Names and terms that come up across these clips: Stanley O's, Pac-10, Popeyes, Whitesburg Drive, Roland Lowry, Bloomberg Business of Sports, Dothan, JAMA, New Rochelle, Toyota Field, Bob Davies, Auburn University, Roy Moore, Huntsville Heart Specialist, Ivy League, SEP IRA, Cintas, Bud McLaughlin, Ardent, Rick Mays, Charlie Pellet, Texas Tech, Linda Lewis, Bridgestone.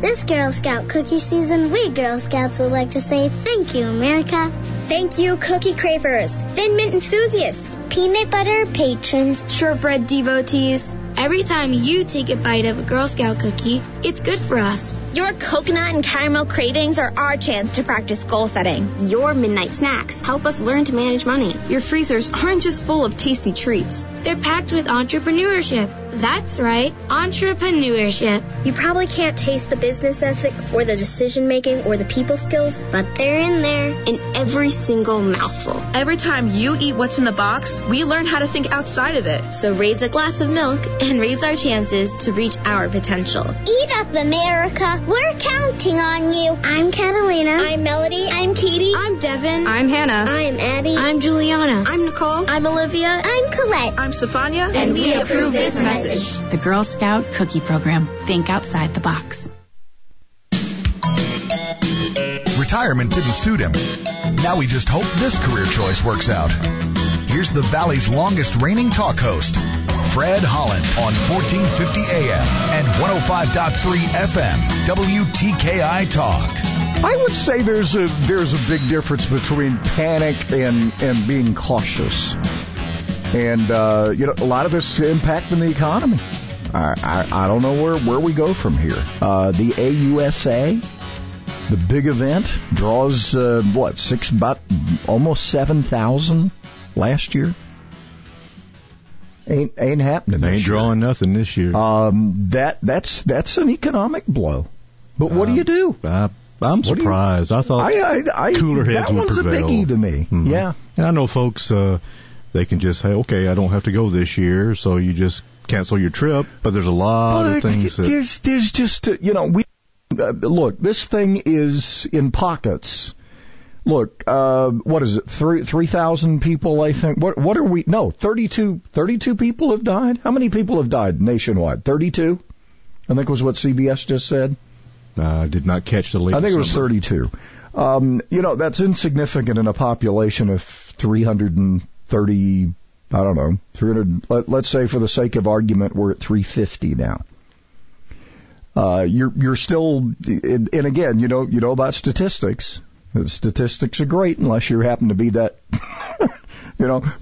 This Girl Scout cookie season, we Girl Scouts would like to say thank you, America. Thank you, cookie cravers, thin mint enthusiasts, peanut butter patrons, shortbread devotees. Every time you take a bite of a Girl Scout cookie, it's good for us. Your coconut and caramel cravings are our chance to practice goal setting. Your midnight snacks help us learn to manage money. Your freezers aren't just full of tasty treats. They're packed with entrepreneurship. That's right, entrepreneurship. You probably can't taste the business ethics or the decision-making or the people skills, but they're in there in every single mouthful. Every time you eat what's in the box, we learn how to think outside of it. So raise a glass of milk and raise our chances to reach our potential. Eat up, America. We're counting on you. I'm Catalina. I'm Melody. I'm Katie. I'm Devin. I'm Hannah. I'm Abby. I'm Juliana. I'm Nicole. I'm Olivia. I'm Colette. I'm Stefania. And we approve this message. The Girl Scout Cookie Program. Think outside the box. Retirement didn't suit him. Now we just hope this career choice works out. Here's the Valley's longest reigning talk host, Fred Holland, on 1450 AM and 105.3 FM, WTKI Talk. I would say there's a big difference between panic and being cautious. And, a lot of this impacting the economy. I don't know where we go from here. The AUSA, the big event, draws, almost 7,000 last year? Ain't happening this year. Ain't drawing nothing this year. That's an economic blow. But what do you do? I'm surprised. I thought cooler heads would prevail. That one's a biggie to me. Mm-hmm. Yeah. And I know folks, they can just say, okay, I don't have to go this year, so you just cancel your trip. But there's a lot of things that... There's just, look, this thing is in pockets. Look, what is it, 3,000 people, I think? What are we... No, 32 people have died? How many people have died nationwide? 32? I think was what CBS just said. I did not catch the latest. I think it was 32. That's insignificant in a population of 300, let's say for the sake of argument, we're at 350 now. You're still, and again, you know about statistics. Statistics are great unless you happen to be that,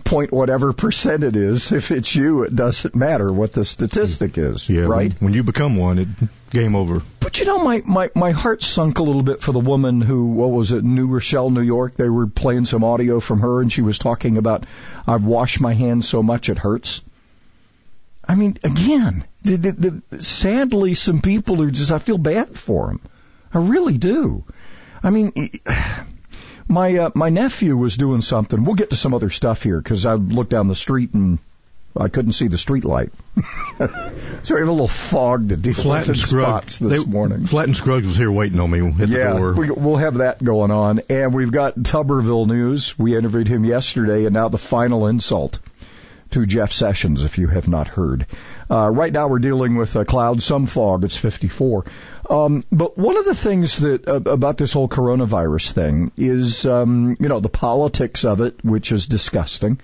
point whatever percent it is. If it's you, it doesn't matter what the statistic is, yeah, right? When you become one, game over. But my heart sunk a little bit for the woman who, New Rochelle, New York. They were playing some audio from her, and she was talking about, I've washed my hands so much it hurts. I mean, again, sadly, some people are just, I feel bad for them. I really do. I mean, my nephew was doing something. We'll get to some other stuff here because I looked down the street and I couldn't see the street light. So we have a little fog to deal with in spots this morning. Flatton Scruggs was here waiting on me at the door. Yeah, we'll have that going on. And we've got Tuberville news. We interviewed him yesterday, and now the final insult to Jeff Sessions, if you have not heard. Right now we're dealing with a cloud, some fog. It's 54. But one of the things that about this whole coronavirus thing is, the politics of it, which is disgusting.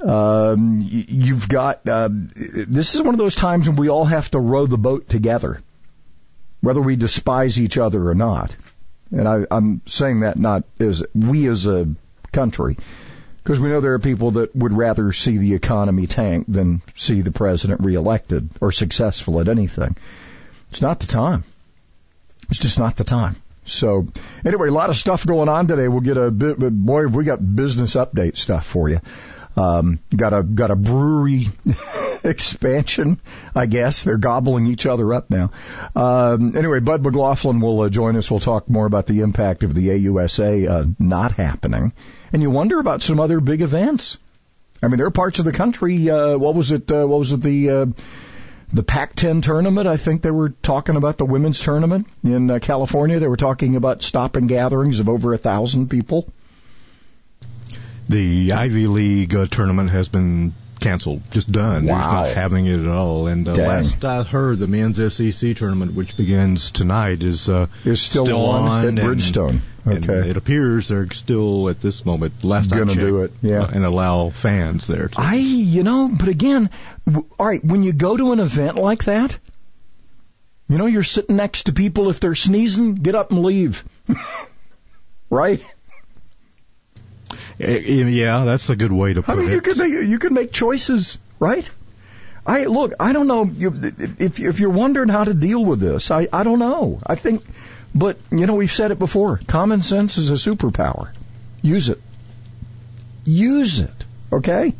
You've got, this is one of those times when we all have to row the boat together, whether we despise each other or not. And I'm saying that not as we as a country, because we know there are people that would rather see the economy tank than see the president reelected or successful at anything. It's not the time. It's just not the time. So anyway, a lot of stuff going on today. We'll get a bit, but boy, have we got business update stuff for you. Got a brewery expansion, I guess. They're gobbling each other up now. Anyway, Bud McLaughlin will join us. We'll talk more about the impact of the AUSA not happening. And you wonder about some other big events. I mean, there are parts of the country, the Pac-10 tournament? I think they were talking about the women's tournament in California. They were talking about stopping gatherings of over 1,000 people. The Ivy League tournament has been canceled, just done. Wow. They're not having it at all. And last I heard, the men's SEC tournament, which begins tonight, is still on at Bridgestone. Okay. And it appears they're still at this moment. Last I checked, going to do it, yeah, and allow fans there. But again, all right. When you go to an event like that, You know, you're sitting next to people. If they're sneezing, get up and leave. Right? Yeah, that's a good way to put it. I mean, you can make choices, right? I don't know if you're wondering how to deal with this. I don't know. I think, but you know, we've said it before. Common sense is a superpower. Use it. Use it. Okay.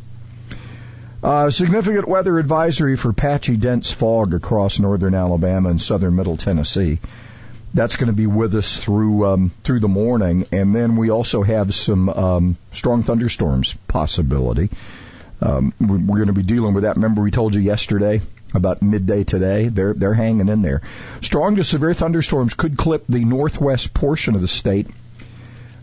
Significant weather advisory for patchy, dense fog across northern Alabama and southern Middle Tennessee. That's going to be with us through the morning, and then we also have some strong thunderstorms possibility. We're going to be dealing with that. Remember, we told you yesterday about midday today. They're hanging in there. Strong to severe thunderstorms could clip the northwest portion of the state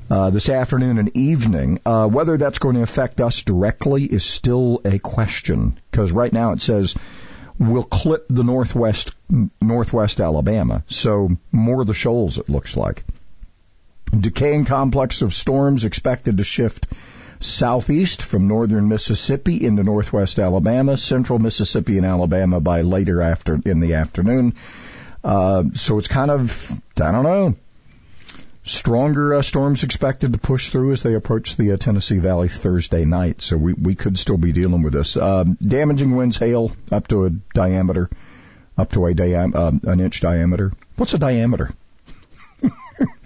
this afternoon and evening. Whether that's going to affect us directly is still a question, because right now it says will clip the northwest Alabama, so more of the shoals, it looks like. Decaying complex of storms expected to shift southeast from northern Mississippi into northwest Alabama, central Mississippi and Alabama by later after in the afternoon. So it's kind of, I don't know, stronger storms expected to push through as they approach the Tennessee Valley Thursday night. So we could still be dealing with this. Damaging winds, hail up to an inch diameter. What's a diameter?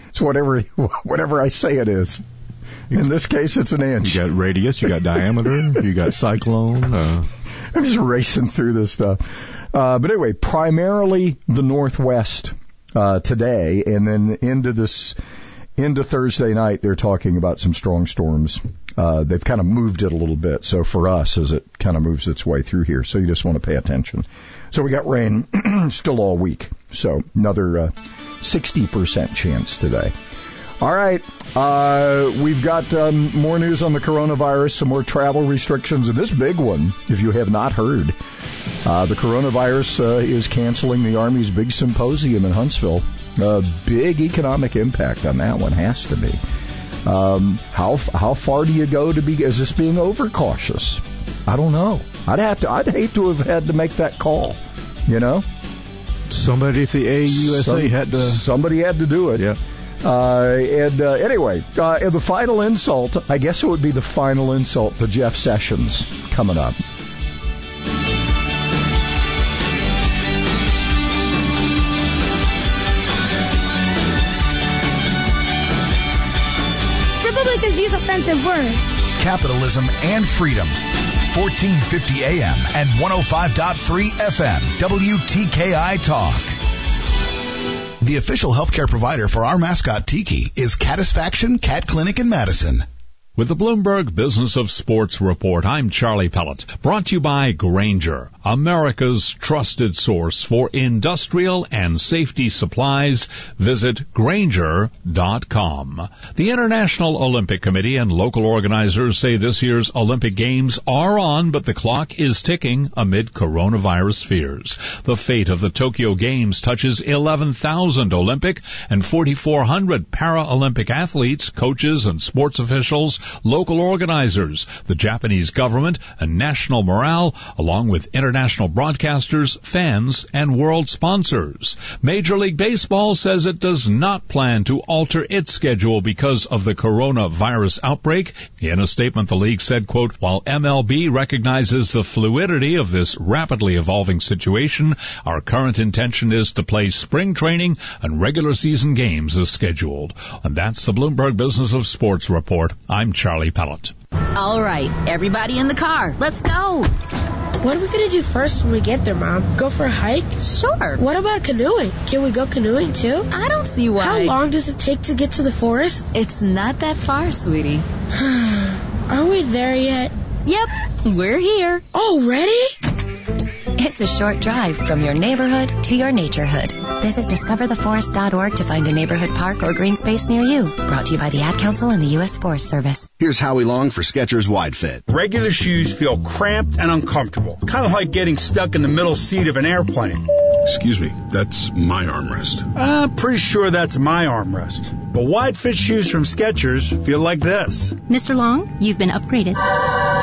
It's whatever I say it is. In this case, it's an inch. You got radius, you got diameter, you got cyclone. I'm just racing through this stuff. But anyway, primarily the northwest today, and then into Thursday night, they're talking about some strong storms. They've kind of moved it a little bit. So for us, as it kind of moves its way through here, so you just want to pay attention. So we got rain still all week. So another 60% chance today. All right, we've got more news on the coronavirus, some more travel restrictions, and this big one, if you have not heard. The coronavirus is canceling the Army's big symposium in Huntsville. Big economic impact on that one has to be. How far do you go to be? Is this being overcautious? I don't know. I'd hate to have had to make that call. You know, somebody at the AUSA had to. Somebody had to do it. Yeah. And the final insult, I guess it would be the final insult to Jeff Sessions coming up. Republicans use offensive words. Capitalism and freedom. 1450 AM and 105.3 FM. WTKI Talk. The official healthcare provider for our mascot, Tiki, is Catisfaction Cat Clinic in Madison. With the Bloomberg Business of Sports Report, I'm Charlie Pellet. Brought to you by Granger, America's trusted source for industrial and safety supplies. Visit Granger.com. The International Olympic Committee and local organizers say this year's Olympic Games are on, but the clock is ticking amid coronavirus fears. The fate of the Tokyo Games touches 11,000 Olympic and 4,400 Paralympic athletes, coaches, and sports officials, local organizers, the Japanese government, and national morale, along with international broadcasters, fans, and world sponsors. Major League Baseball says it does not plan to alter its schedule because of the coronavirus outbreak. In a statement, the league said, quote, "While MLB recognizes the fluidity of this rapidly evolving situation, our current intention is to play spring training and regular season games as scheduled." And that's the Bloomberg Business of Sports Report. I'm Charlie Pellet. All right, everybody in the car, let's go. What are we going to do first when we get there, Mom? Go for a hike? Sure. What about canoeing? Can we go canoeing, too? I don't see why. How long does it take to get to the forest? It's not that far, sweetie. Are we there yet? Yep, we're here. Already? It's a short drive from your neighborhood to your naturehood. Visit discovertheforest.org to find a neighborhood park or green space near you. Brought to you by the Ad Council and the U.S. Forest Service. Here's Howie Long for Skechers Wide Fit. Regular shoes feel cramped and uncomfortable, kind of like getting stuck in the middle seat of an airplane. Excuse me, that's my armrest. I'm pretty sure that's my armrest. But wide fit shoes from Skechers feel like this. Mr. Long, you've been upgraded.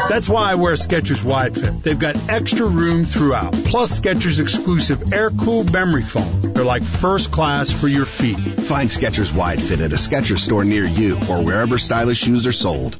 That's why I wear a Skechers Wide Fit. They've got extra room throughout. Plus Skechers exclusive air-cooled memory foam. They're like first class for your feet. Find Skechers Wide Fit at a Skechers store near you or wherever stylish shoes are sold.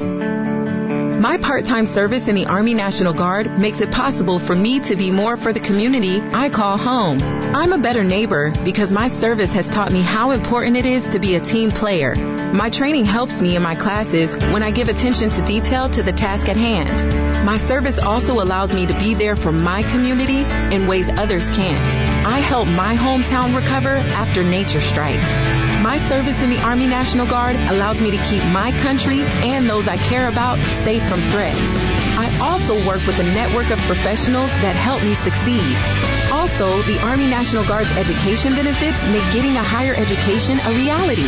My part-time service in the Army National Guard makes it possible for me to be more for the community I call home. I'm a better neighbor because my service has taught me how important it is to be a team player. My training helps me in my classes when I give attention to detail to the task at hand. My service also allows me to be there for my community in ways others can't. I help my hometown recover after nature strikes. My service in the Army National Guard allows me to keep my country and those I care about safe from threats. I also work with a network of professionals that help me succeed. Also, the Army National Guard's education benefits make getting a higher education a reality.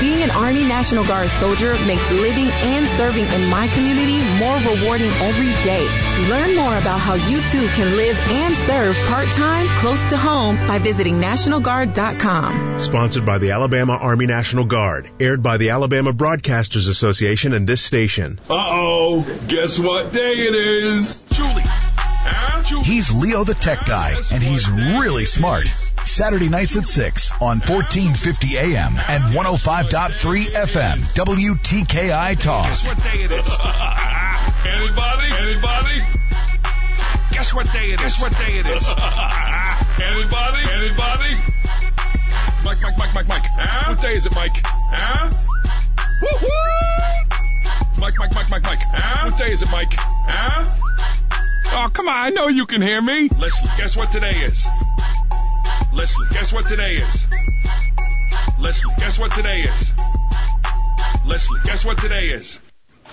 Being an Army National Guard soldier makes living and serving in my community more rewarding every day. Learn more about how you too can live and serve part-time, close to home by visiting NationalGuard.com. Sponsored by the Alabama Army National Guard. Aired by the Alabama Broadcasters Association and this station. Uh-oh, guess what day it is? Julie. He's Leo the Tech Guy, and he's really smart. Saturday nights at 6 on 1450 AM and 105.3 FM, WTKI Talk. Guess what day it is? Anybody? Anybody? Guess what day it is? Guess what day it is? Anybody? Anybody? Mike, Mike, Mike, Mike, Mike. What day is it, Mike? Woo-hoo! Mike, Mike, Mike, Mike, Mike. What day is it, Mike? Oh, come on, I know you can hear me. Leslie, guess what today is? Leslie, guess what today is? Leslie, guess what today is? Leslie, guess what today is?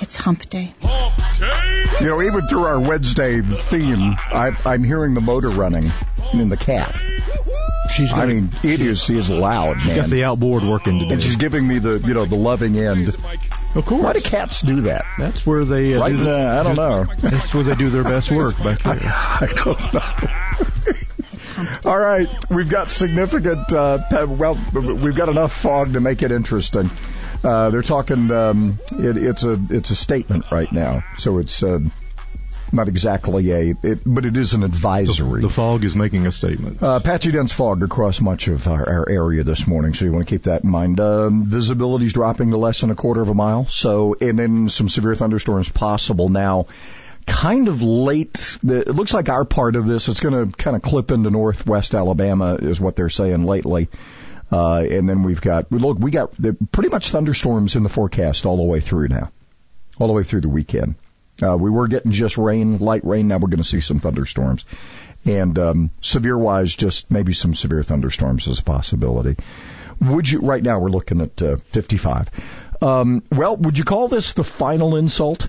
It's hump day. Hump day! You know, even through our Wednesday theme, I'm hearing the motor running and the cat. Idiocy is loud, man. She got the outboard working today. And she's giving me the, you know, the loving end. Of course. Why do cats do that? That's where they... I don't know. That's where they do their best work back there. I don't know. All right. We've got significant... we've got enough fog to make it interesting. They're talking... It's a statement right now. So it's... Not exactly but it is an advisory. The fog is making a statement. Patchy dense fog across much of our area this morning, so you want to keep that in mind. Visibility's dropping to less than a quarter of a mile, so, and then some severe thunderstorms possible now. Kind of late, it looks like our part of this, it's going to kind of clip into northwest Alabama is what they're saying lately. And then we got pretty much thunderstorms in the forecast all the way through now, all the way through the weekend. We were getting just rain, light rain. Now we're going to see some thunderstorms. And severe-wise, just maybe some severe thunderstorms is a possibility. Right now we're looking at 55. Would you call this the final insult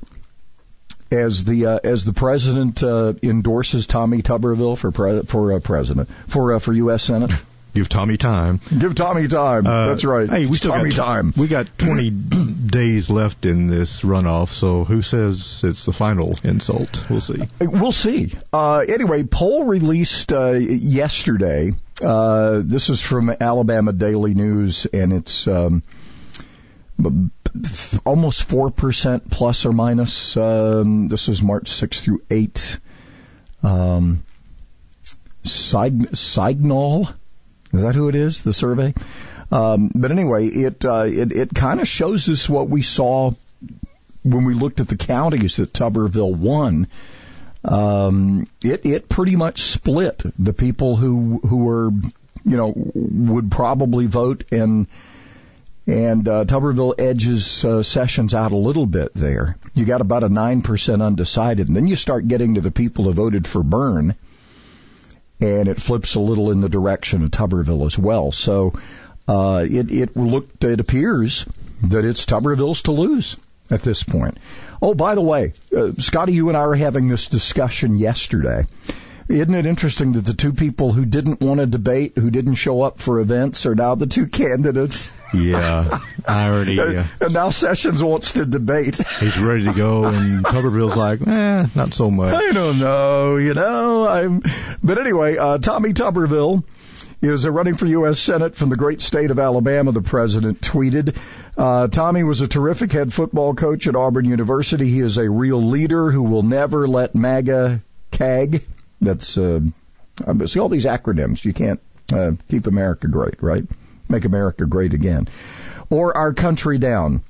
as the president endorses Tommy Tuberville for president, for U.S. Senate? Give Tommy time. Give Tommy time. That's right. Hey, we still got time. We got 20 days left in this runoff, so who says it's the final insult? We'll see. We'll see. Anyway, poll released yesterday. This is from Alabama Daily News, and it's almost 4% plus or minus. This is March 6 through 8. Cygnal. Is that who it is, the survey? But anyway, it kind of shows us what we saw when we looked at the counties that Tuberville won. It pretty much split the people who were, you know, would probably vote, and Tuberville edges Sessions out a little bit there. You got about a 9% undecided, and then you start getting to the people who voted for Byrne. And it flips a little in the direction of Tuberville as well. So it appears that it's Tuberville's to lose. at this point. Oh, by the way, Scotty, you and I were having this discussion yesterday. Isn't it interesting that the two people who didn't want to debate, who didn't show up for events, are now the two candidates? Yeah, I already. And now Sessions wants to debate. He's ready to go, and Tuberville's like, not so much. I don't know, But anyway, Tommy Tuberville is running for U.S. Senate from the great state of Alabama, the president tweeted. Tommy was a terrific head football coach at Auburn University. He is a real leader who will never let MAGA CAG. That's, see all these acronyms. You can't, keep America great, right? Make America great again. Or our country down.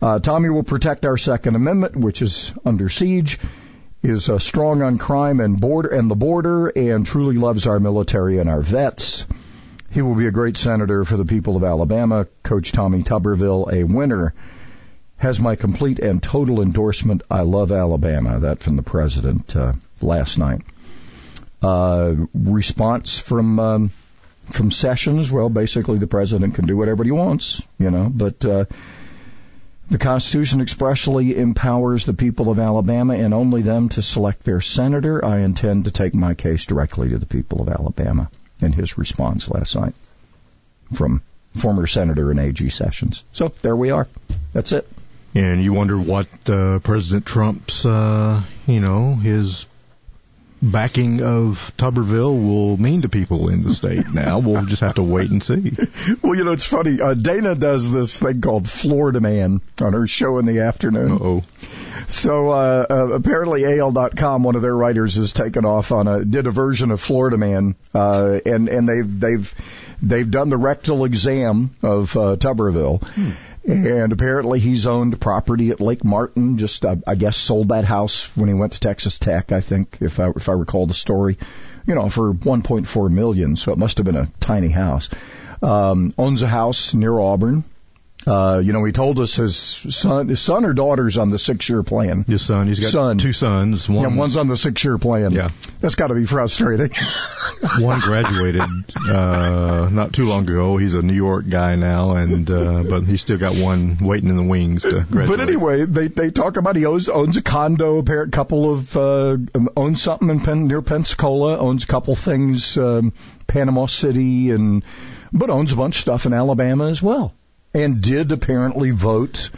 Tommy will protect our Second Amendment, which is under siege, is strong on crime and the border, and truly loves our military and our vets. He will be a great senator for the people of Alabama. Coach Tommy Tuberville, a winner, has my complete and total endorsement. I love Alabama. That from the president, last night. Response from Sessions, well, basically the president can do whatever he wants, but the Constitution expressly empowers the people of Alabama and only them to select their senator. I intend to take my case directly to the people of Alabama, in his response last night from former Senator and AG Sessions. So there we are. That's it. And you wonder what President Trump's, his backing of Tuberville will mean to people in the state now. We'll just have to wait and see. Well, it's funny. Dana does this thing called Florida Man on her show in the afternoon. Uh-oh. So apparently AL.com, one of their writers, has taken off on did a version of Florida Man, and they've done the rectal exam of Tuberville. Hmm. And apparently he's owned property at Lake Martin, just, I guess, sold that house when he went to Texas Tech, I think, if I recall the story, for $1.4 million. So it must have been a tiny house. Owns a house near Auburn. He told us his son or daughter's on the 6-year plan. His son. He's got two sons. One's on the 6-year plan. Yeah. That's got to be frustrating. One graduated not too long ago. He's a New York guy now, and but he's still got one waiting in the wings to graduate. But anyway, they talk about he owns a condo, a couple of owns something near Pensacola, owns a couple things Panama City, but owns a bunch of stuff in Alabama as well. And did apparently vote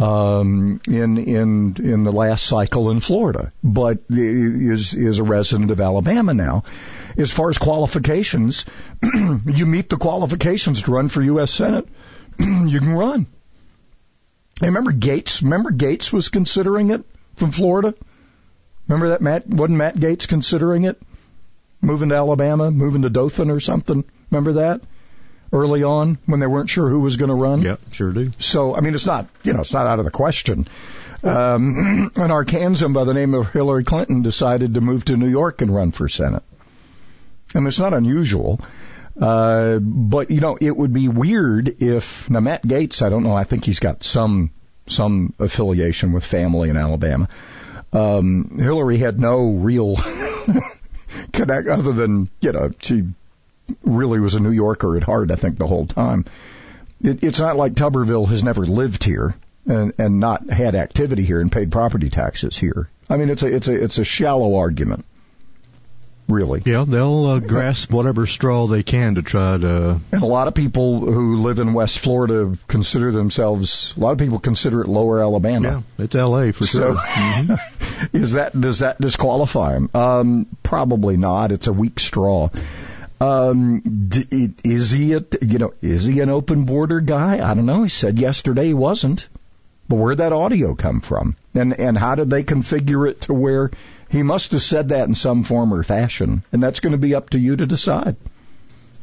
in the last cycle in Florida, but is a resident of Alabama now. As far as qualifications, you meet the qualifications to run for U.S. Senate, you can run. And remember Gaetz? Remember Gaetz was considering it from Florida? Remember that wasn't Matt Gaetz considering it? Moving to Alabama, moving to Dothan or something. Remember that? Early on, when they weren't sure who was going to run. Yep, sure do. So, it's not out of the question. An Arkansan by the name of Hillary Clinton decided to move to New York and run for Senate. And it's not unusual. But, it would be weird if, now Matt Gaetz, I don't know, I think he's got some affiliation with family in Alabama. Hillary had no real connect other than, she really was a New Yorker at heart, I think, the whole time. It's not like Tuberville has never lived here and not had activity here and paid property taxes here. I mean, it's a shallow argument, really. Yeah, they'll grasp whatever straw they can to try to. And a lot of people who live in West Florida a lot of people consider it Lower Alabama. Yeah, it's L.A. for sure. So, mm-hmm. Does that disqualify them? Probably not. It's a weak straw. Is he an open border guy? I don't know. He said yesterday he wasn't. But where'd that audio come from? And how did they configure it to where he must have said that in some form or fashion? And that's going to be up to you to decide.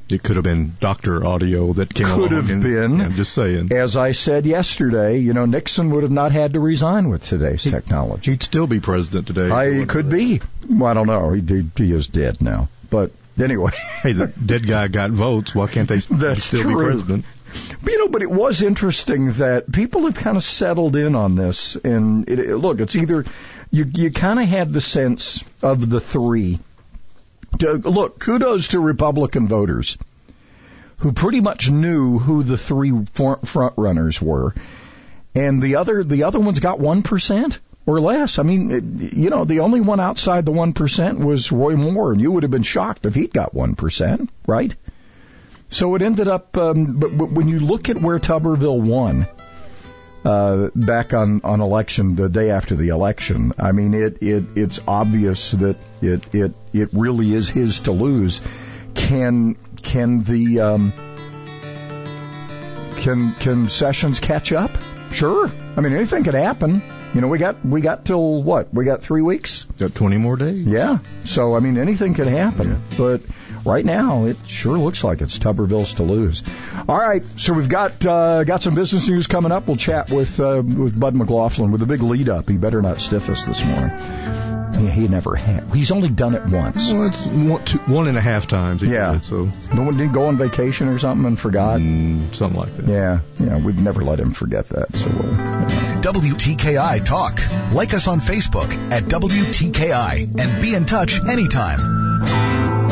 It could have been doctor audio that came along. Could have been. I'm just saying. As I said yesterday, Nixon would have not had to resign with today's technology. He'd still be president today. He could be. Well, I don't know. He is dead now. But anyway, hey, the dead guy got votes. Why can't they still be president? But, but it was interesting that people have kind of settled in on this. And look, it's either you kind of had the sense of the three. Look, kudos to Republican voters who pretty much knew who the three front runners were. and the other one's got 1% or less. I mean, the only one outside the 1% was Roy Moore, and you would have been shocked if he'd got 1%, right? So it ended up, but when you look at where Tuberville won back on election, the day after the election, I mean, it's obvious that it really is his to lose. Can Sessions catch up? Sure. I mean, anything could happen. You know, we got till what? We got 3 weeks? Got 20 more days. Yeah. So, I mean, anything could happen. Yeah. But right now, it sure looks like it's Tuberville's to lose. All right. So we've got some business news coming up. We'll chat with Bud McLaughlin with a big lead up. He better not stiff us this morning. He never had. He's only done it once. Well, it's one and a half times. Yeah. Did, so. No one didn't go on vacation or something and forgot. Something like that. Yeah. Yeah. We've never let him forget that. So we'll. WTKI Talk. Like us on Facebook at WTKI and be in touch anytime.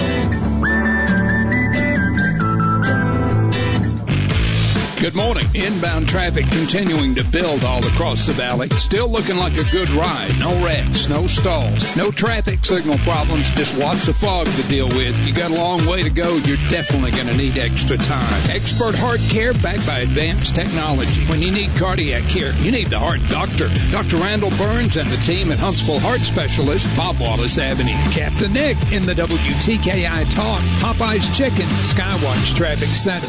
Good morning. Inbound traffic continuing to build all across the valley. Still looking like a good ride. No wrecks, no stalls, no traffic signal problems, just lots of fog to deal with. You got a long way to go. You're definitely going to need extra time. Expert heart care backed by advanced technology. When you need cardiac care, you need the heart doctor. Dr. Randall Burns and the team at Huntsville Heart Specialist, Bob Wallace Avenue. Captain Nick in the WTKI Talk. Popeye's Chicken, Skywatch Traffic Center.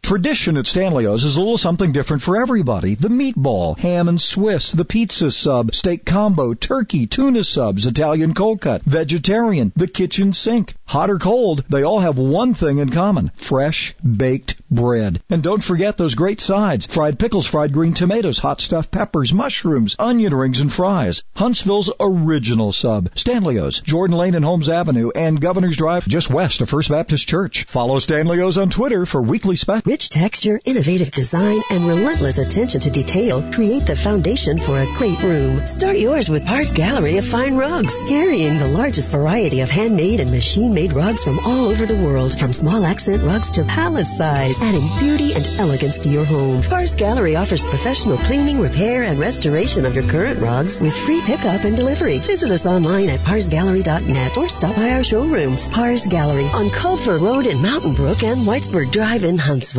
Tradition at Stanley O's is a little something different for everybody. The meatball, ham and Swiss, the pizza sub, steak combo, turkey, tuna subs, Italian cold cut, vegetarian, the kitchen sink. Hot or cold, they all have one thing in common, fresh baked bread. And don't forget those great sides, fried pickles, fried green tomatoes, hot stuffed peppers, mushrooms, onion rings, and fries. Huntsville's original sub, Stanley O's, Jordan Lane and Holmes Avenue, and Governor's Drive, just west of First Baptist Church. Follow Stanley O's on Twitter for weekly specials. Rich texture, innovative design, and relentless attention to detail create the foundation for a great room. Start yours with Parr's Gallery of Fine Rugs, carrying the largest variety of handmade and machine-made rugs from all over the world, from small accent rugs to palace size, adding beauty and elegance to your home. Parr's Gallery offers professional cleaning, repair, and restoration of your current rugs with free pickup and delivery. Visit us online at parrsgallery.net or stop by our showrooms. Parr's Gallery on Culver Road in Mountain Brook and Whitesburg Drive in Huntsville.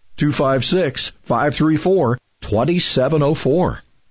256-534-2704.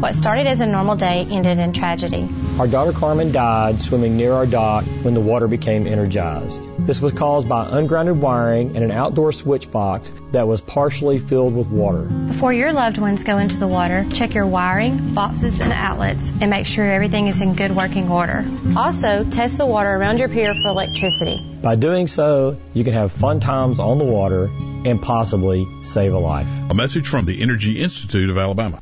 What started as a normal day ended in tragedy. Our daughter Carmen died swimming near our dock when the water became energized. This was caused by ungrounded wiring and an outdoor switch box that was partially filled with water. Before your loved ones go into the water, check your wiring, boxes, and outlets, and make sure everything is in good working order. Also, test the water around your pier for electricity. By doing so, you can have fun times on the water and possibly save a life. A message from the Energy Institute of Alabama.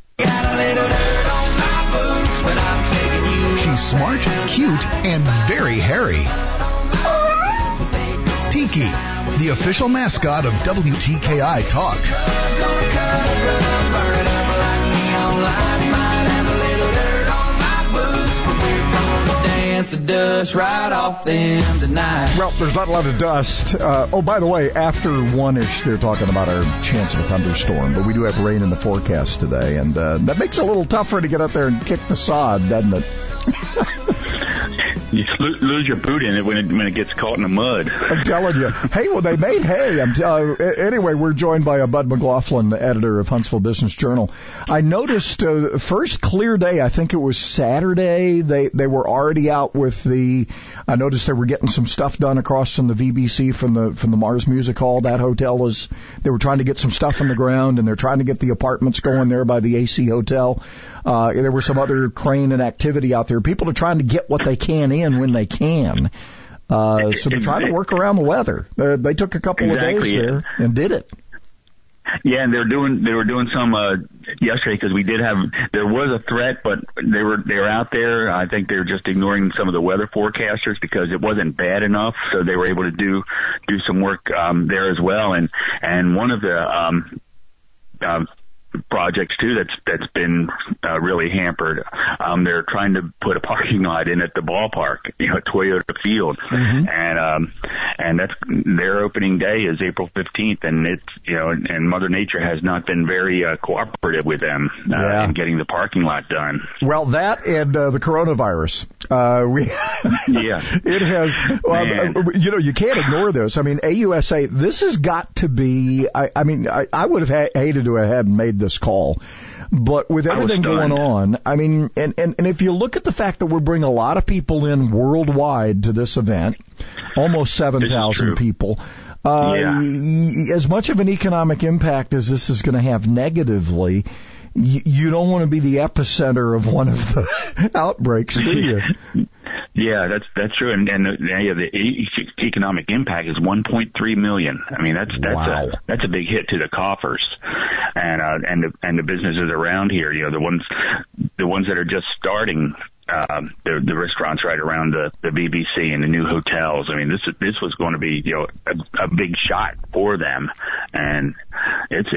She's smart, cute, and very hairy. Tiki, the official mascot of WTKI Talk. Dust right off them tonight. Well, there's not a lot of dust. By the way, after one-ish, they're talking about our chance of a thunderstorm, but we do have rain in the forecast today, and that makes it a little tougher to get out there and kick the sod, doesn't it? You lose your boot in it when it gets caught in the mud. I'm telling you. Hey, well, they made hay. Anyway, we're joined by Bud McLaughlin, the editor of Huntsville Business Journal. I noticed first clear day, I think it was Saturday, they were already out with I noticed they were getting some stuff done across from the VBC, from the Mars Music Hall. That hotel they were trying to get some stuff on the ground, and they're trying to get the apartments going there by the AC Hotel. There were some other crane and activity out there. People are trying to get what they can in when they can. So they're trying to work around the weather. They took a couple of days there and did it. Yeah, and they were doing some yesterday because there was a threat, but they were out there. I think they were just ignoring some of the weather forecasters because it wasn't bad enough, so they were able to do some work there as well. And one of the projects too that's been really hampered. They're trying to put a parking lot in at the ballpark, Toyota Field, mm-hmm. And that's their opening day is April 15th, and it's and Mother Nature has not been very cooperative with them in getting the parking lot done. Well, that and the coronavirus, it has. Well, you can't ignore this. I mean, AUSA, this has got to be. I would have hated to have made this call, but with everything going on, I mean, and if you look at the fact that we bring a lot of people in worldwide to this event, almost 7,000 people, as much of an economic impact as this is going to have negatively, you don't want to be the epicenter of one of the outbreaks, do you? Yeah, that's true, and the economic impact is 1.3 million. I mean, that's wow. That's a big hit to the coffers, and the businesses around here. The ones that are just starting the restaurants right around the BBC and the new hotels. I mean, this was going to be, you know, a big shot for them, and it's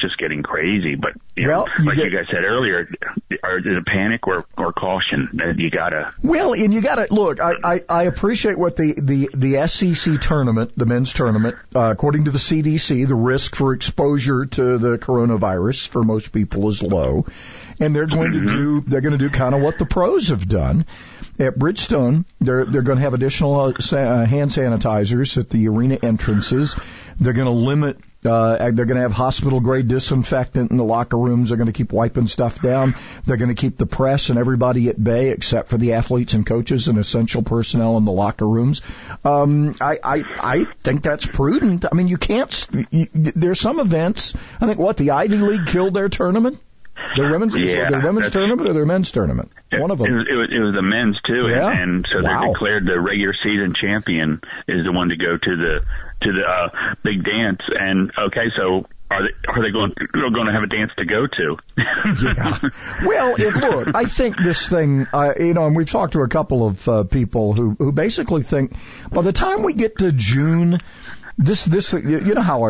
just getting crazy. But you guys said earlier, is it panic or caution? You gotta. Well, and you gotta look. I appreciate what the SEC tournament, the men's tournament, according to the CDC, the risk for exposure to the coronavirus for most people is low, and they're going to do kind of what the pros have done at Bridgestone. They're going to have additional hand sanitizers at the arena entrances. They're going to limit. They're going to have hospital-grade disinfectant in the locker rooms. They're going to keep wiping stuff down. They're going to keep the press and everybody at bay except for the athletes and coaches and essential personnel in the locker rooms. I think that's prudent. I mean, there's some events. I think the Ivy League killed their tournament. Their women's tournament or their men's tournament? One of them. It was the men's, too. Yeah. And so they declared the regular season champion is the one to go to the big dance. And, okay, so are they going to have a dance to go to? Yeah. Well, look, I think this thing, and we've talked to a couple of people who basically think by the time we get to June, this you know how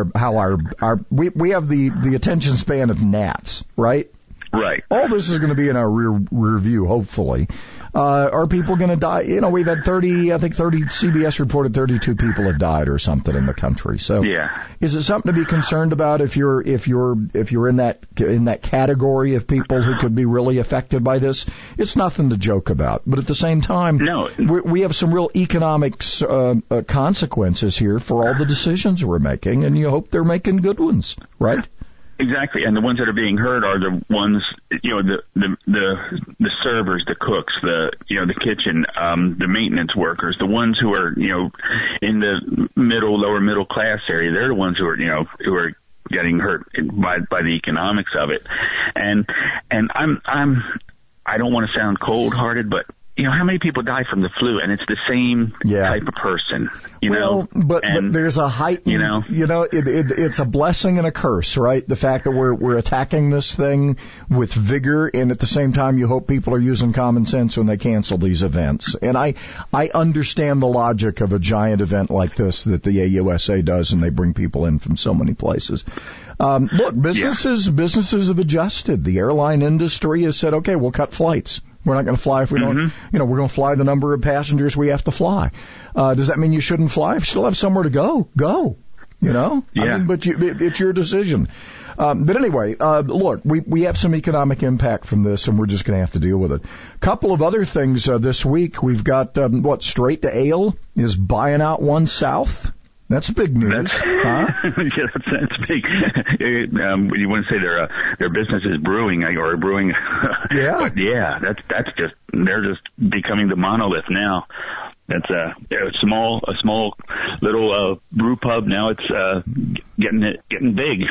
we have the attention span of gnats, right? Right. All this is going to be in our rear view, hopefully. Are people going to die? You know, we've had 30, CBS reported 32 people have died or something in the country. So is it something to be concerned about if you're in that category of people who could be really affected by this? It's nothing to joke about. But at the same time, we have some real economic consequences here for all the decisions we're making, and you hope they're making good ones, right? Exactly, and the ones that are being hurt are the ones, you know, the servers, the cooks, the kitchen, the maintenance workers, the ones who are, you know, in the lower middle class area. They're the ones who are getting hurt by the economics of it. And I don't want to sound cold-hearted, but you know, how many people die from the flu? And it's the same type of person, you know? But there's a heightened, it's a blessing and a curse, right? The fact that we're attacking this thing with vigor, and at the same time you hope people are using common sense when they cancel these events. And I understand the logic of a giant event like this that the AUSA does, and they bring people in from so many places. Look, businesses have adjusted. The airline industry has said, okay, we'll cut flights. We're not going to fly if we don't, you know, we're going to fly the number of passengers we have to fly. Does that mean you shouldn't fly? If you still have somewhere to go, go, you know? Yeah. I mean, but it's your decision. But anyway, look, we have some economic impact from this, and we're just going to have to deal with it. Couple of other things this week. We've got, Straight to Ale is buying out One South. That's big news. That's big. You wouldn't say their business is brewing. Yeah. But they're just becoming the monolith now. That's a small little brew pub. Now it's getting big.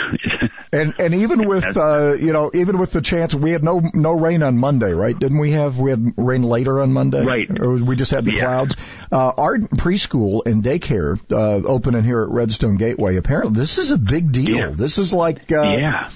and even with even with the chance, we had no rain on Monday, right? Didn't we had rain later on Monday? Right. Or we just had the clouds. Our preschool and daycare opening here at Redstone Gateway. Apparently, this is a big deal. Yeah. This is like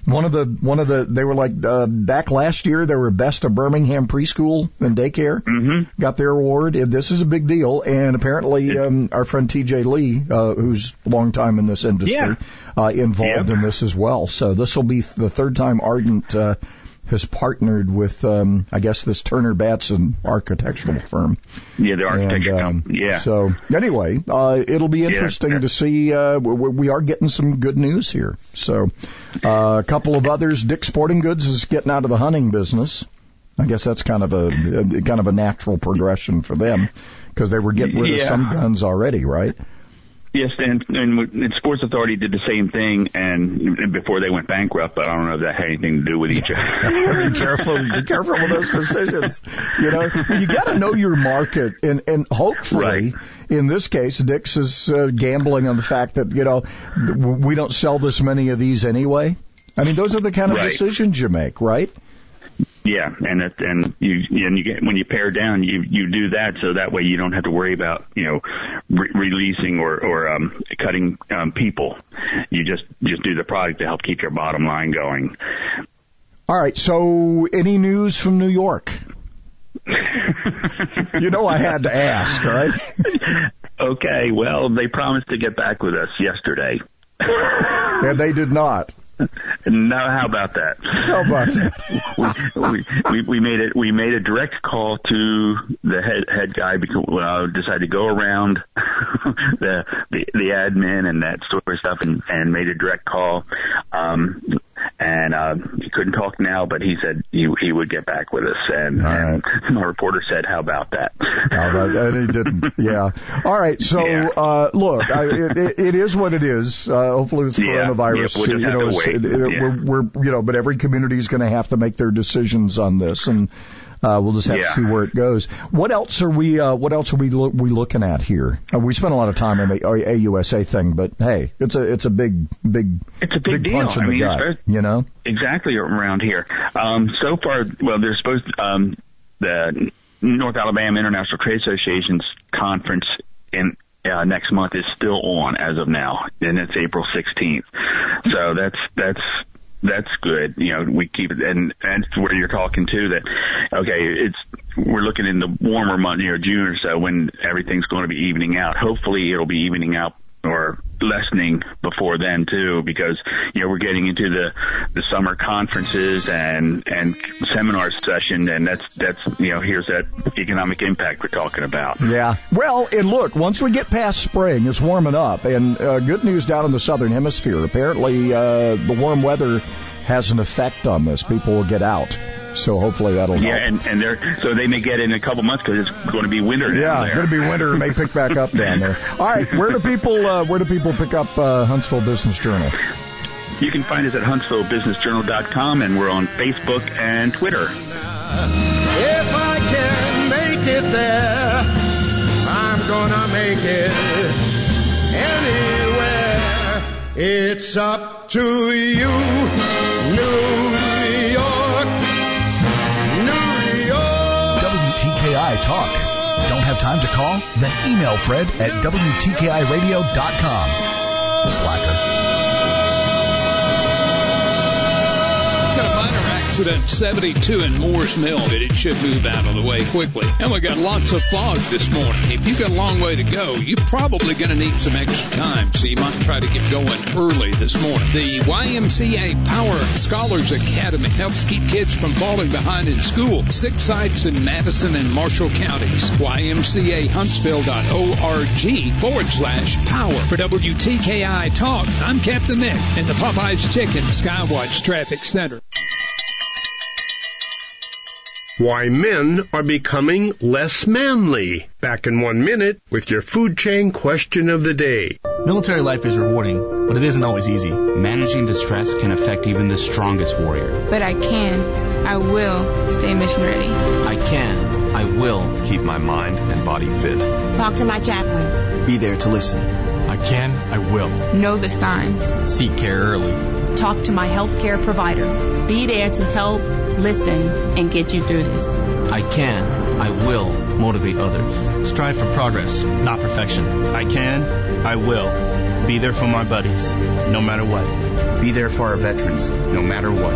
one of the they were like back last year they were best of Birmingham preschool and daycare. Mm-hmm. Got their award. This is a big deal. And apparently our friend T.J. Lee, who's a long time in this industry, involved in this as well. So this will be the third time Ardent has partnered with, I guess, this Turner Batson architectural firm. Yeah, the architecture company. Yeah. So anyway, it'll be interesting to see. We are getting some good news here. So a couple of others. Dick's Sporting Goods is getting out of the hunting business. I guess that's kind of a natural progression for them. Because they were getting rid of some guns already, right? Yes, and Sports Authority did the same thing, and before they went bankrupt. But I don't know if that had anything to do with each other. Be careful with those decisions. You know, you got to know your market, and hopefully, in this case, Dick's is gambling on the fact that we don't sell this many of these anyway. I mean, those are the kind of decisions you make, right? Yeah, and you get, when you pare down, you do that so that way you don't have to worry about releasing or cutting people. You just do the product to help keep your bottom line going. All right. So, any news from New York? You know I had to ask, right? Okay, well, they promised to get back with us yesterday. And they did not. No, how about that? How about that? we made a direct call to the head guy because I decided to go around the admin and that sort of stuff and made a direct call. And he couldn't talk now, but he said he would get back with us. And, right. And my reporter said, how about that? How about that? And he didn't. Yeah. All right. So, yeah. Look, it is what it is. Hopefully this coronavirus, yeah, but every community is going to have to make their decisions on this, and we'll just have to see where it goes. What else are we looking at here? We spent a lot of time on the AUSA thing, but hey, it's a big deal. I mean, exactly around here. So far, well, they're supposed the North Alabama International Trade Association's conference in. Next month is still on as of now, and it's April 16th. So that's good. You know, we keep it, and that's where you're talking to that. Okay, we're looking in the warmer month, you know, June or so, when everything's going to be evening out. Hopefully, it'll be evening out or lessening before then too, because you know we're getting into the summer conferences and seminar session, and that's you know, here's that economic impact we're talking about. Yeah, well, and look, once we get past spring, it's warming up, and good news down in the southern hemisphere. Apparently, the warm weather has an effect on this. People will get out. So hopefully that'll help. Yeah, and so they may get in a couple months because it's going to be winter down there. Yeah, it's going to be winter. It may pick back up down there. All right, where do people pick up Huntsville Business Journal? You can find us at HuntsvilleBusinessJournal.com, and we're on Facebook and Twitter. If I can make it there, I'm going to make it anywhere. It's up to you, New York. WTKI Talk. Don't have time to call? Then email Fred at WTKIRadio.com. Slacker. Got a minor accident, 72 in Moore's Mill, but it should move out of the way quickly. And we got lots of fog this morning. If you've got a long way to go, you're probably going to need some extra time, so you might try to get going early this morning. The YMCA Power Scholars Academy helps keep kids from falling behind in school. 6 sites in Madison and Marshall counties. YMCAHuntsville.org/power. For WTKI Talk, I'm Captain Nick in the Popeyes Chicken Skywatch Traffic Center. Why men are becoming less manly. Back in 1 minute with your food chain question of the day. Military life is rewarding, but it isn't always easy. Managing distress can affect even the strongest warrior. But I can, I will stay mission ready. I can, I will keep my mind and body fit. Talk to my chaplain. Be there to listen. I can, I will. Know the signs. Seek care early. Talk to my healthcare provider. Be there to help, listen, and get you through this. I can, I will motivate others. Strive for progress, not perfection. I can, I will be there for my buddies, no matter what. Be there for our veterans, no matter what.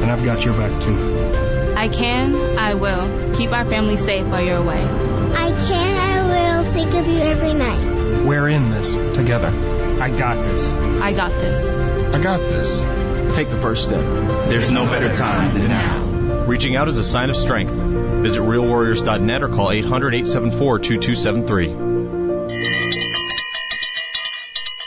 And I've got your back too. I can, I will keep our family safe while you're away. I can, I will think of you every night. We're in this together. I got this. I got this. I got this. Take the first step. There's no better time than now. Reaching out is a sign of strength. Visit realwarriors.net or call 800-874-2273.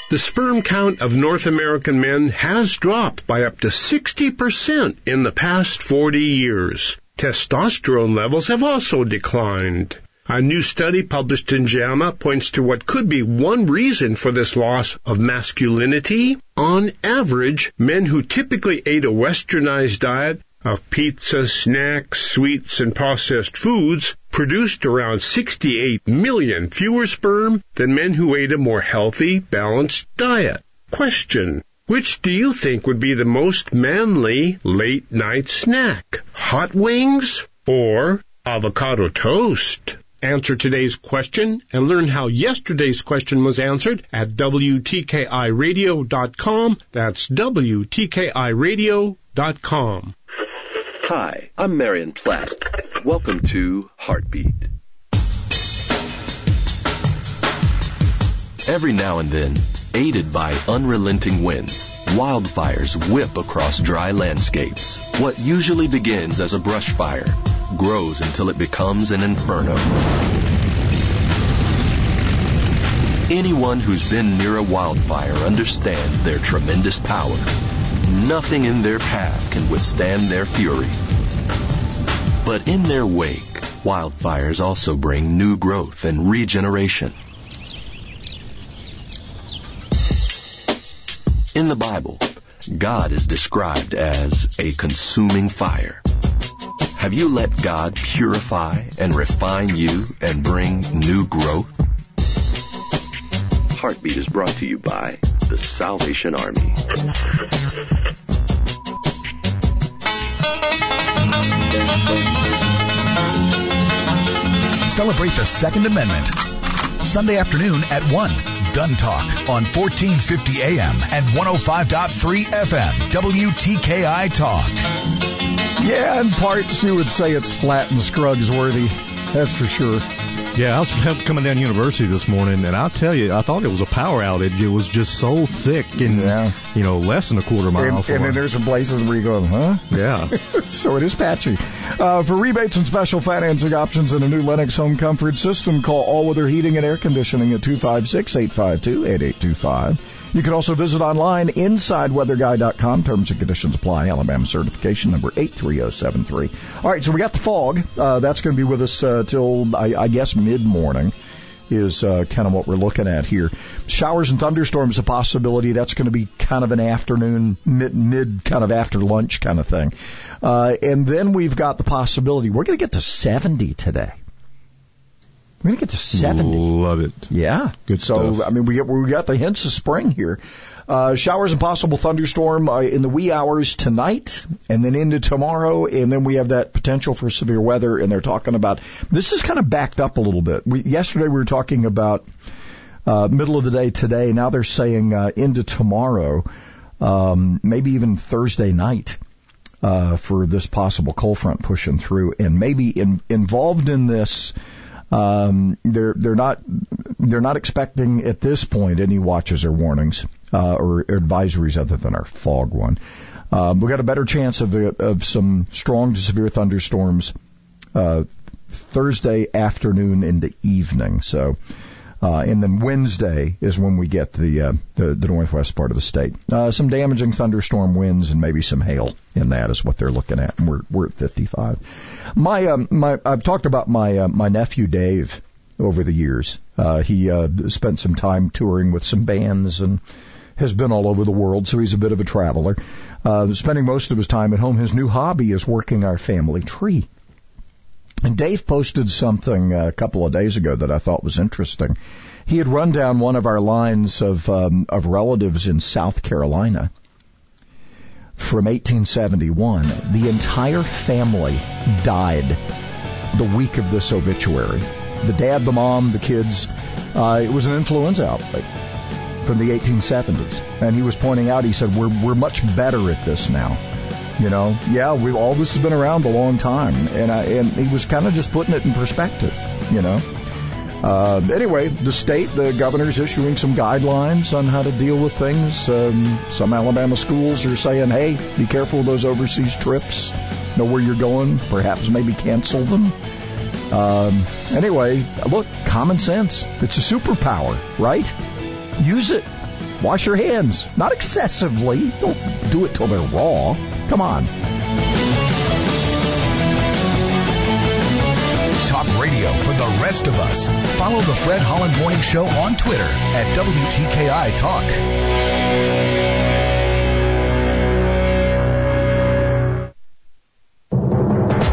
The sperm count of North American men has dropped by up to 60% in the past 40 years. Testosterone levels have also declined. A new study published in JAMA points to what could be one reason for this loss of masculinity. On average, men who typically ate a westernized diet of pizza, snacks, sweets, and processed foods produced around 68 million fewer sperm than men who ate a more healthy, balanced diet. Question: which do you think would be the most manly late-night snack? Hot wings or avocado toast? Answer today's question and learn how yesterday's question was answered at WTKIRadio.com. That's WTKIRadio.com. Hi, I'm Marion Platt. Welcome to Heartbeat. Every now and then, aided by unrelenting winds, wildfires whip across dry landscapes. What usually begins as a brush fire grows until it becomes an inferno. Anyone who's been near a wildfire understands their tremendous power. Nothing in their path can withstand their fury. But in their wake, wildfires also bring new growth and regeneration. In the Bible, God is described as a consuming fire. Have you let God purify and refine you and bring new growth? Heartbeat is brought to you by the Salvation Army. Celebrate the Second Amendment. Sunday afternoon at 1. Gun Talk on 1450 AM and 105.3 FM. WTKI Talk. Yeah, in parts you would say it's flat and Scruggs worthy. That's for sure. Yeah, I was coming down University this morning, and I'll tell you, I thought it was a power outage. It was just so thick and, you know, less than a quarter mile. And then there's some places where you go, huh? Yeah. So it is patchy. For rebates and special financing options in a new Lennox home comfort system, call All Weather Heating and Air Conditioning at 256-852-8825. You can also visit online insideweatherguy.com. Terms and conditions apply. Alabama certification number 83073. All right, so we got the fog. That's going to be with us till, I guess, mid-morning is kind of what we're looking at here. Showers and thunderstorms a possibility. That's going to be kind of an afternoon, mid kind of after lunch kind of thing. And then we've got the possibility. We're going to get to 70 today. We're going to get to 70. Love it. Yeah. Good stuff. So, I mean, we got the hints of spring here. Showers and possible thunderstorm in the wee hours tonight and then into tomorrow. And then we have that potential for severe weather. And they're talking about, this is kind of backed up a little bit. Yesterday we were talking about middle of the day today. Now they're saying into tomorrow, maybe even Thursday night for this possible cold front pushing through. And maybe involved in this, they're not expecting at this point any watches or warnings or advisories other than our fog one. We've got a better chance of some strong to severe thunderstorms Thursday afternoon into evening. So and then Wednesday is when we get the northwest part of the state. Some damaging thunderstorm winds and maybe some hail in that is what they're looking at. And we're at 55. I've talked about my nephew Dave over the years. He spent some time touring with some bands and has been all over the world, so he's a bit of a traveler. Spending most of his time at home, his new hobby is working our family tree. And Dave posted something a couple of days ago that I thought was interesting. He had run down one of our lines of relatives in South Carolina from 1871. The entire family died the week of this obituary. The dad, the mom, the kids. It was an influenza outbreak from the 1870s. And he was pointing out, he said, we're much better at this now. You know, all this has been around a long time, and he was kind of just putting it in perspective, you know. Anyway, the governor's issuing some guidelines on how to deal with things. Some Alabama schools are saying, hey, be careful of those overseas trips. Know where you're going. Perhaps maybe cancel them. Anyway, look, common sense. It's a superpower, right? Use it. Wash your hands. Not excessively. Don't do it till they're raw. Come on. Talk radio for the rest of us. Follow the Fred Holland Morning Show on Twitter at WTKI Talk.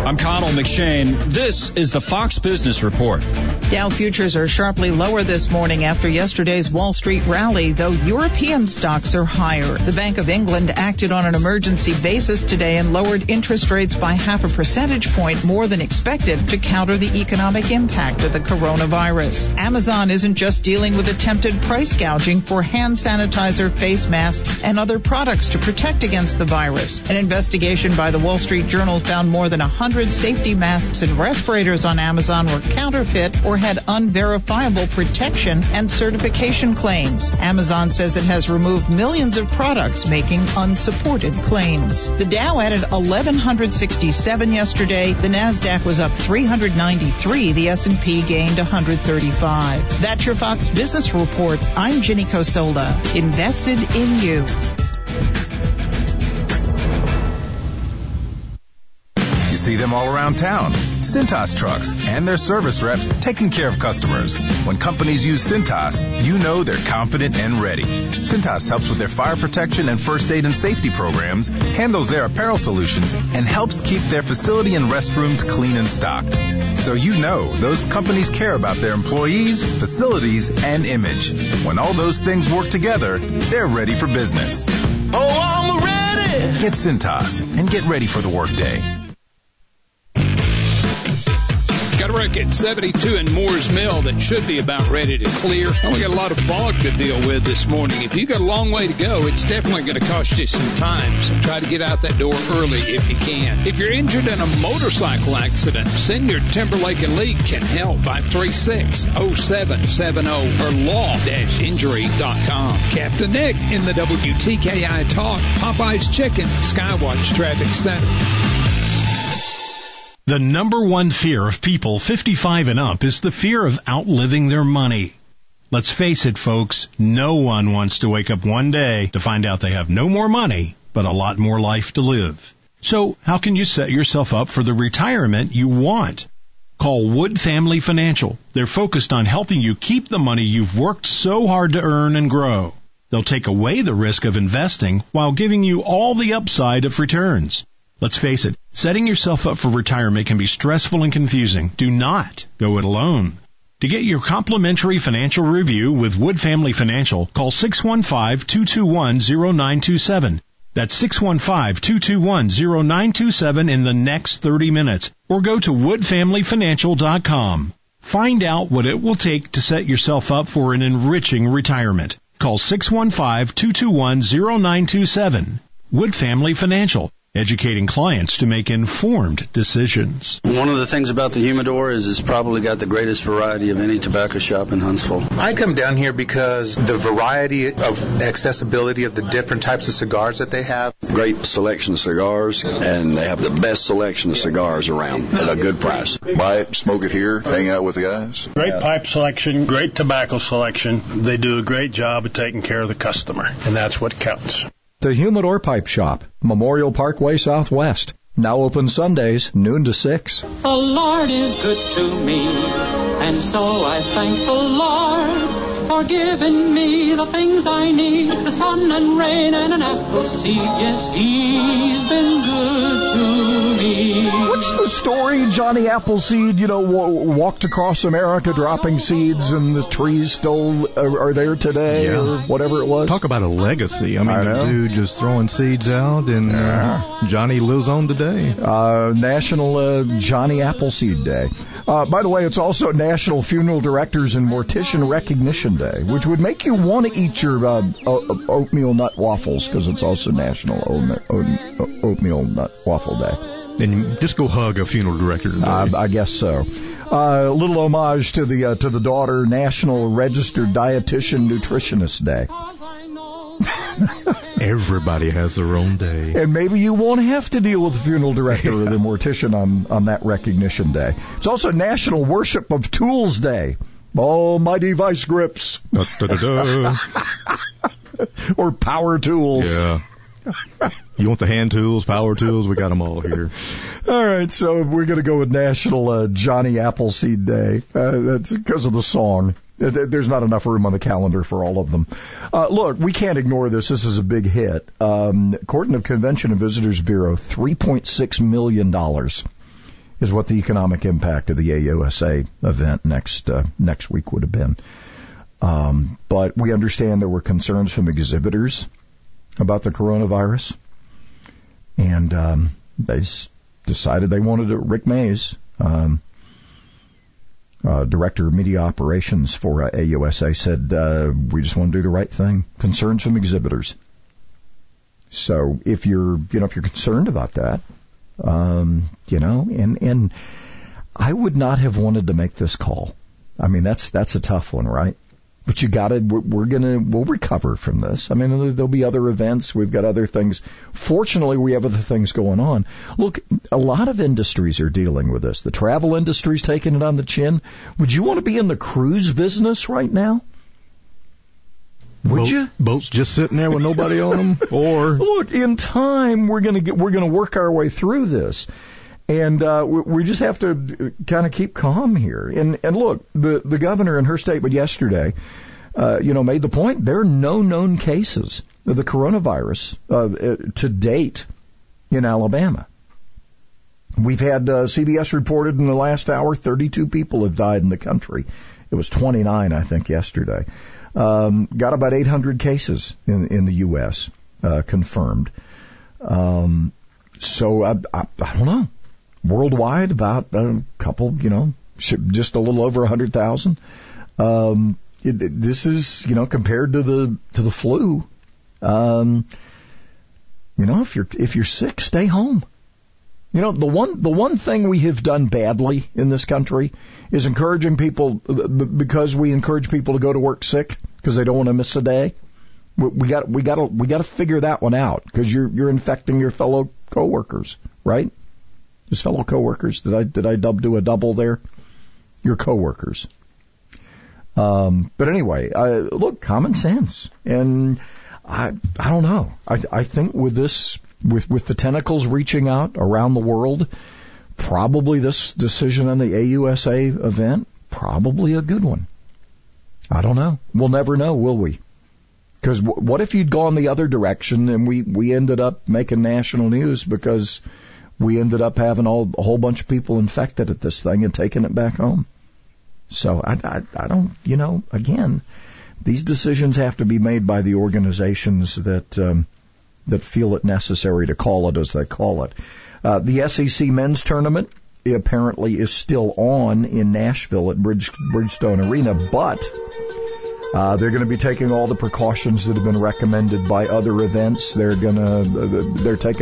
I'm Connell McShane. This is the Fox Business Report. Dow futures are sharply lower this morning after yesterday's Wall Street rally, though European stocks are higher. The Bank of England acted on an emergency basis today and lowered interest rates by 0.5 percentage point more than expected to counter the economic impact of the coronavirus. Amazon isn't just dealing with attempted price gouging for hand sanitizer, face masks, and other products to protect against the virus. An investigation by the Wall Street Journal found more than 100 100 safety masks and respirators on Amazon were counterfeit or had unverifiable protection and certification claims. Amazon says it has removed millions of products making unsupported claims. The Dow added 1,167 yesterday. The Nasdaq was up 393. The S&P gained 135. That's your Fox Business Report. I'm Jenny Cosola, invested in you. You see them all around town. Cintas trucks and their service reps taking care of customers. When companies use Cintas, you know they're confident and ready. Cintas helps with their fire protection and first aid and safety programs, handles their apparel solutions, and helps keep their facility and restrooms clean and stocked. So you know those companies care about their employees, facilities, and image. When all those things work together, they're ready for business. Oh, I'm ready! Get Cintas and get ready for the workday. Got a wreck at 72 and Moore's Mill that should be about ready to clear. And we got a lot of fog to deal with this morning. If you got a long way to go, it's definitely going to cost you some time. So try to get out that door early if you can. If you're injured in a motorcycle accident, Senior Timberlake and League can help by 536-0770 or law-injury.com. Captain Nick in the WTKI Talk, Popeye's Chicken, Skywatch Traffic Center. The number one fear of people 55 and up is the fear of outliving their money. Let's face it, folks, no one wants to wake up one day to find out they have no more money, but a lot more life to live. So how can you set yourself up for the retirement you want? Call Wood Family Financial. They're focused on helping you keep the money you've worked so hard to earn and grow. They'll take away the risk of investing while giving you all the upside of returns. Let's face it, setting yourself up for retirement can be stressful and confusing. Do not go it alone. To get your complimentary financial review with Wood Family Financial, call 615-221-0927. That's 615-221-0927 in the next 30 minutes. Or go to woodfamilyfinancial.com. Find out what it will take to set yourself up for an enriching retirement. Call 615-221-0927. Wood Family Financial. Educating clients to make informed decisions. One of the things about the Humidor is it's probably got the greatest variety of any tobacco shop in Huntsville. I come down here because the variety of accessibility of the different types of cigars that they have. Great selection of cigars, and they have the best selection of cigars around at a good price. Buy it, smoke it here, hang out with the guys. Great pipe selection, great tobacco selection. They do a great job of taking care of the customer, and that's what counts. The Humidor Pipe Shop, Memorial Parkway Southwest. Now open Sundays, noon to 6. The Lord is good to me, and so I thank the Lord for giving me the things I need, the sun and rain and an apple seed. Yes, He's been good to me. What's the story, Johnny Appleseed, you know, walked across America dropping seeds and the trees still are there today or whatever it was? Talk about a legacy. I mean, a dude just throwing seeds out and Johnny lives on today. National Johnny Appleseed Day. By the way, it's also National Funeral Directors and Mortician Recognition Day, which would make you want to eat your oatmeal nut waffles because it's also National Oatmeal Nut Waffle Day. And just go hug a funeral director today. I guess so. A little homage to the daughter, National Registered Dietitian Nutritionist Day. Everybody has their own day. And maybe you won't have to deal with the funeral director or the mortician on that recognition day. It's also National Worship of Tools Day. Almighty vice grips. Da, da, da, da. Or power tools. Yeah. You want the hand tools, power tools? We got them all here. All right, so we're going to go with National Johnny Appleseed Day. That's because of the song. There's not enough room on the calendar for all of them. Look, we can't ignore this. This is a big hit. According to Convention and Visitors Bureau, $3.6 million is what the economic impact of the AUSA event next week would have been. But we understand there were concerns from exhibitors about the coronavirus, and they decided they wanted to. Rick Mays, Director of Media Operations for AUSA, said, we just want to do the right thing. Concerns from exhibitors. So if you're concerned about that, And I would not have wanted to make this call. I mean, that's a tough one, right? But we'll recover from this. I mean, there'll be other events. We've got other things. Fortunately, we have other things going on. Look, a lot of industries are dealing with this. The travel industry's taking it on the chin. Would you want to be in the cruise business right now? Would you? Boats just sitting there with nobody on them? Or look, in time, we're going to work our way through this. And we just have to kind of keep calm here. And look, the governor in her statement yesterday, made the point there are no known cases of the coronavirus to date in Alabama. We've had CBS reported in the last hour 32 people have died in the country. It was 29, I think, yesterday. Got about 800 cases in the U.S. Confirmed. So I don't know. Worldwide, about a couple, just a little over 100,000. This is, compared to the flu. If you're sick, stay home. The one thing we have done badly in this country is encouraging people, because we encourage people to go to work sick because they don't want to miss a day. We got to figure that one out, because you're infecting your fellow coworkers, right? His fellow coworkers. Did I do a double there? Your coworkers. But anyway, look, common sense. And I don't know. I think with this, with the tentacles reaching out around the world, probably this decision on the AUSA event, probably a good one. I don't know. We'll never know, will we? Because what if you'd gone the other direction and we ended up making national news because we ended up having a whole bunch of people infected at this thing and taking it back home. So I don't, again, these decisions have to be made by the organizations that feel it necessary to call it as they call it. The SEC men's tournament apparently is still on in Nashville at Bridgestone Arena, but they're going to be taking all the precautions that have been recommended by other events. They're taking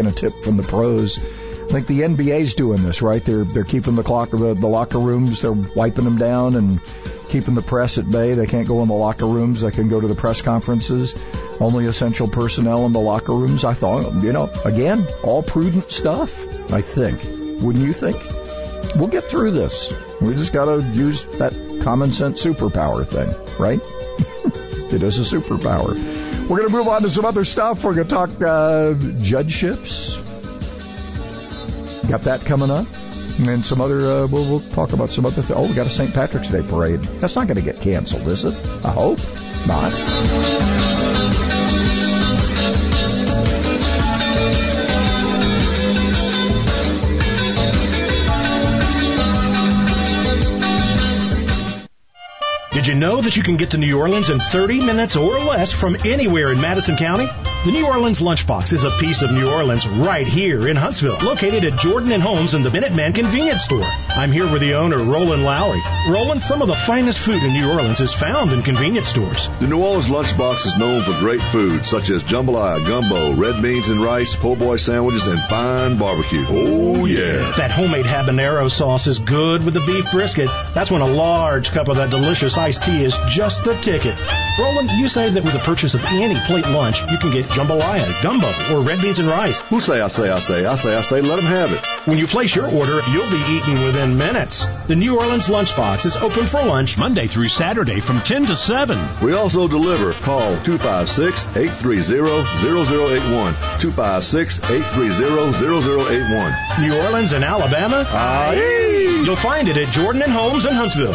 a tip from the pros. I think the NBA's doing this, right? They're keeping the locker rooms. They're wiping them down and keeping the press at bay. They can't go in the locker rooms. They can go to the press conferences. Only essential personnel in the locker rooms. I thought, again, all prudent stuff, I think. Wouldn't you think? We'll get through this. We just got to use that common sense superpower thing, right? It is a superpower. We're going to move on to some other stuff. We're going to talk judgeships. Got that coming up, and some other. We'll talk about some other. We got a St. Patrick's Day parade. That's not going to get canceled, is it? I hope not. Did you know that you can get to New Orleans in 30 minutes or less from anywhere in Madison County? The New Orleans Lunchbox is a piece of New Orleans right here in Huntsville, located at Jordan and Holmes and the Minuteman Convenience Store. I'm here with the owner, Roland Lowry. Roland, some of the finest food in New Orleans is found in convenience stores. The New Orleans Lunchbox is known for great food such as jambalaya, gumbo, red beans and rice, po' boy sandwiches, and fine barbecue. Oh, yeah. That homemade habanero sauce is good with the beef brisket. That's when a large cup of that delicious iced tea is just the ticket. Roland, you say that with the purchase of any plate lunch, you can get jambalaya, gumbo, or red beans and rice. Who say I say, let them have it. When you place your order, you'll be eating within minutes. The New Orleans Lunchbox is open for lunch Monday through Saturday from 10 to 7. We also deliver. Call 256-830-0081. 256-830-0081. New Orleans and Alabama? Aye! You'll find it at Jordan and Holmes in Huntsville.